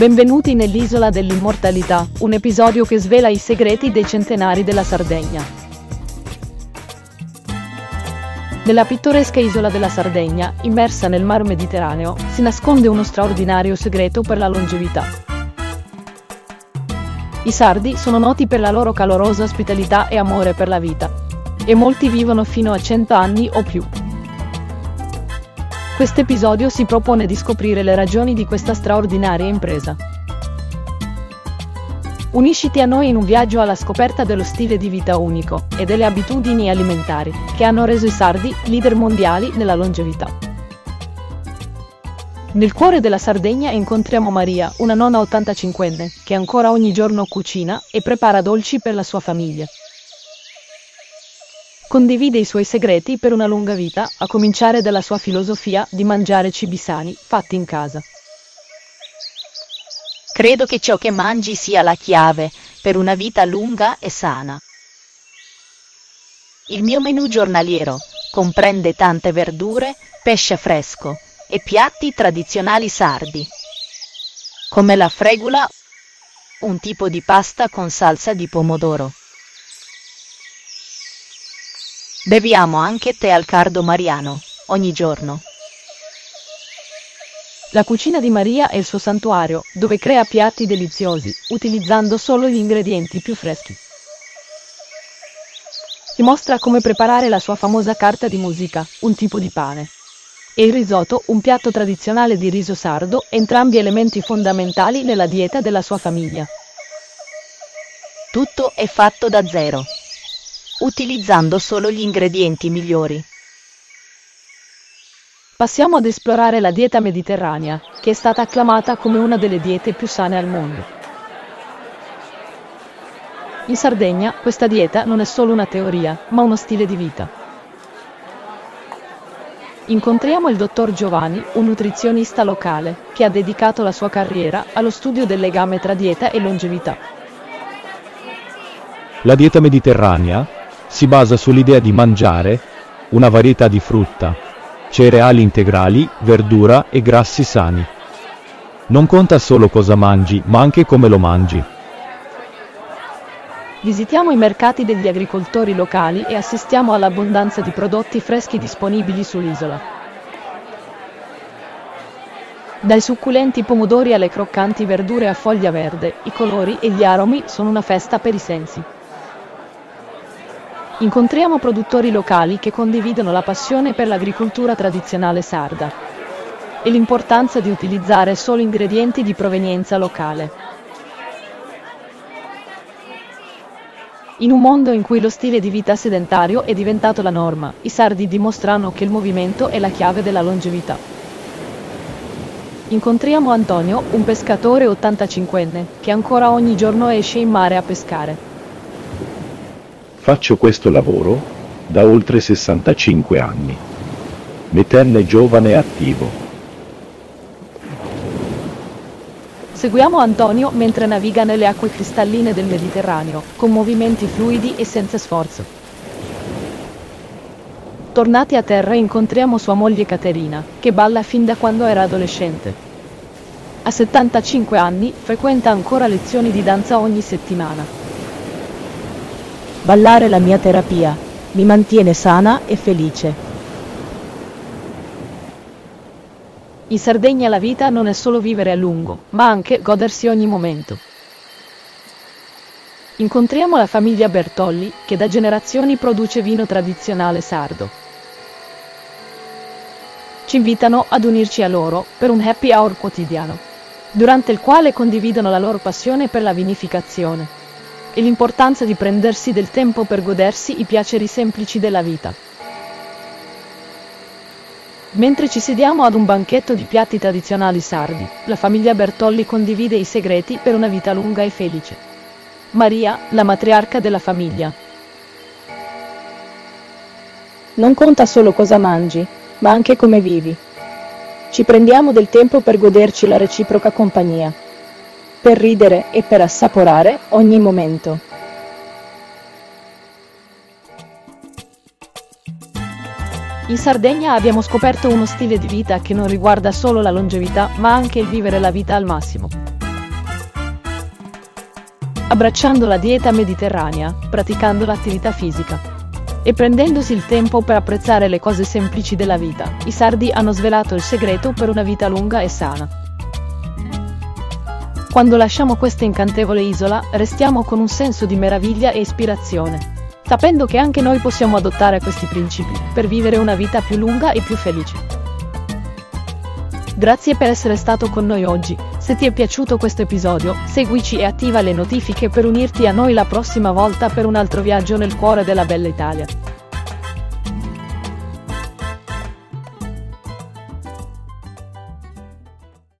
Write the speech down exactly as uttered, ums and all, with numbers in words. Benvenuti nell'Isola dell'Immortalità, un episodio che svela i segreti dei centenari della Sardegna. Nella pittoresca isola della Sardegna, immersa nel mar Mediterraneo, si nasconde uno straordinario segreto per la longevità. I sardi sono noti per la loro calorosa ospitalità e amore per la vita, e molti vivono fino a cento anni o più. Quest'episodio si propone di scoprire le ragioni di questa straordinaria impresa. Unisciti a noi in un viaggio alla scoperta dello stile di vita unico e delle abitudini alimentari che hanno reso i sardi leader mondiali nella longevità. Nel cuore della Sardegna incontriamo Maria, una nonna ottantacinquenne, che ancora ogni giorno cucina e prepara dolci per la sua famiglia. Condivide i suoi segreti per una lunga vita, a cominciare dalla sua filosofia di mangiare cibi sani, fatti in casa. Credo che ciò che mangi sia la chiave per una vita lunga e sana. Il mio menù giornaliero comprende tante verdure, pesce fresco e piatti tradizionali sardi, come la fregola, un tipo di pasta con salsa di pomodoro. Beviamo anche tè al cardo mariano, ogni giorno. La cucina di Maria è il suo santuario, dove crea piatti deliziosi, utilizzando solo gli ingredienti più freschi. Si mostra come preparare la sua famosa carta di musica, un tipo di pane, e il risotto, un piatto tradizionale di riso sardo, entrambi elementi fondamentali nella dieta della sua famiglia. Tutto è fatto da zero, utilizzando solo gli ingredienti migliori. Passiamo ad esplorare la dieta mediterranea, che è stata acclamata come una delle diete più sane al mondo. In Sardegna, questa dieta non è solo una teoria, ma uno stile di vita. Incontriamo il dottor Giovanni, un nutrizionista locale, che ha dedicato la sua carriera allo studio del legame tra dieta e longevità. La dieta mediterranea si basa sull'idea di mangiare una varietà di frutta, cereali integrali, verdura e grassi sani. Non conta solo cosa mangi, ma anche come lo mangi. Visitiamo i mercati degli agricoltori locali e assistiamo all'abbondanza di prodotti freschi disponibili sull'isola. Dai succulenti pomodori alle croccanti verdure a foglia verde, i colori e gli aromi sono una festa per i sensi. Incontriamo produttori locali che condividono la passione per l'agricoltura tradizionale sarda e l'importanza di utilizzare solo ingredienti di provenienza locale. In un mondo in cui lo stile di vita sedentario è diventato la norma, i sardi dimostrano che il movimento è la chiave della longevità. Incontriamo Antonio, un pescatore ottantacinquenne, che ancora ogni giorno esce in mare a pescare. Faccio questo lavoro da oltre sessantacinque anni. M'eterne giovane e attivo. Seguiamo Antonio mentre naviga nelle acque cristalline del Mediterraneo, con movimenti fluidi e senza sforzo. Tornati a terra incontriamo sua moglie Caterina, che balla fin da quando era adolescente. A settantacinque anni frequenta ancora lezioni di danza ogni settimana. Ballare è la mia terapia, mi mantiene sana e felice. In Sardegna la vita non è solo vivere a lungo, ma anche godersi ogni momento. Incontriamo la famiglia Bertolli, che da generazioni produce vino tradizionale sardo. Ci invitano ad unirci a loro per un happy hour quotidiano, durante il quale condividono la loro passione per la vinificazione e l'importanza di prendersi del tempo per godersi i piaceri semplici della vita. Mentre ci sediamo ad un banchetto di piatti tradizionali sardi, la famiglia Bertolli condivide i segreti per una vita lunga e felice. Maria, la matriarca della famiglia. Non conta solo cosa mangi, ma anche come vivi. Ci prendiamo del tempo per goderci la reciproca compagnia, per ridere e per assaporare ogni momento. In Sardegna abbiamo scoperto uno stile di vita che non riguarda solo la longevità, ma anche il vivere la vita al massimo. abbracciando la dieta mediterranea, praticando l'attività fisica e prendendosi il tempo per apprezzare le cose semplici della vita, i sardi hanno svelato il segreto per una vita lunga e sana. Quando lasciamo questa incantevole isola, restiamo con un senso di meraviglia e ispirazione, sapendo che anche noi possiamo adottare questi principi per vivere una vita più lunga e più felice. Grazie per essere stato con noi oggi. Se ti è piaciuto questo episodio, seguici e attiva le notifiche per unirti a noi la prossima volta per un altro viaggio nel cuore della bella Italia.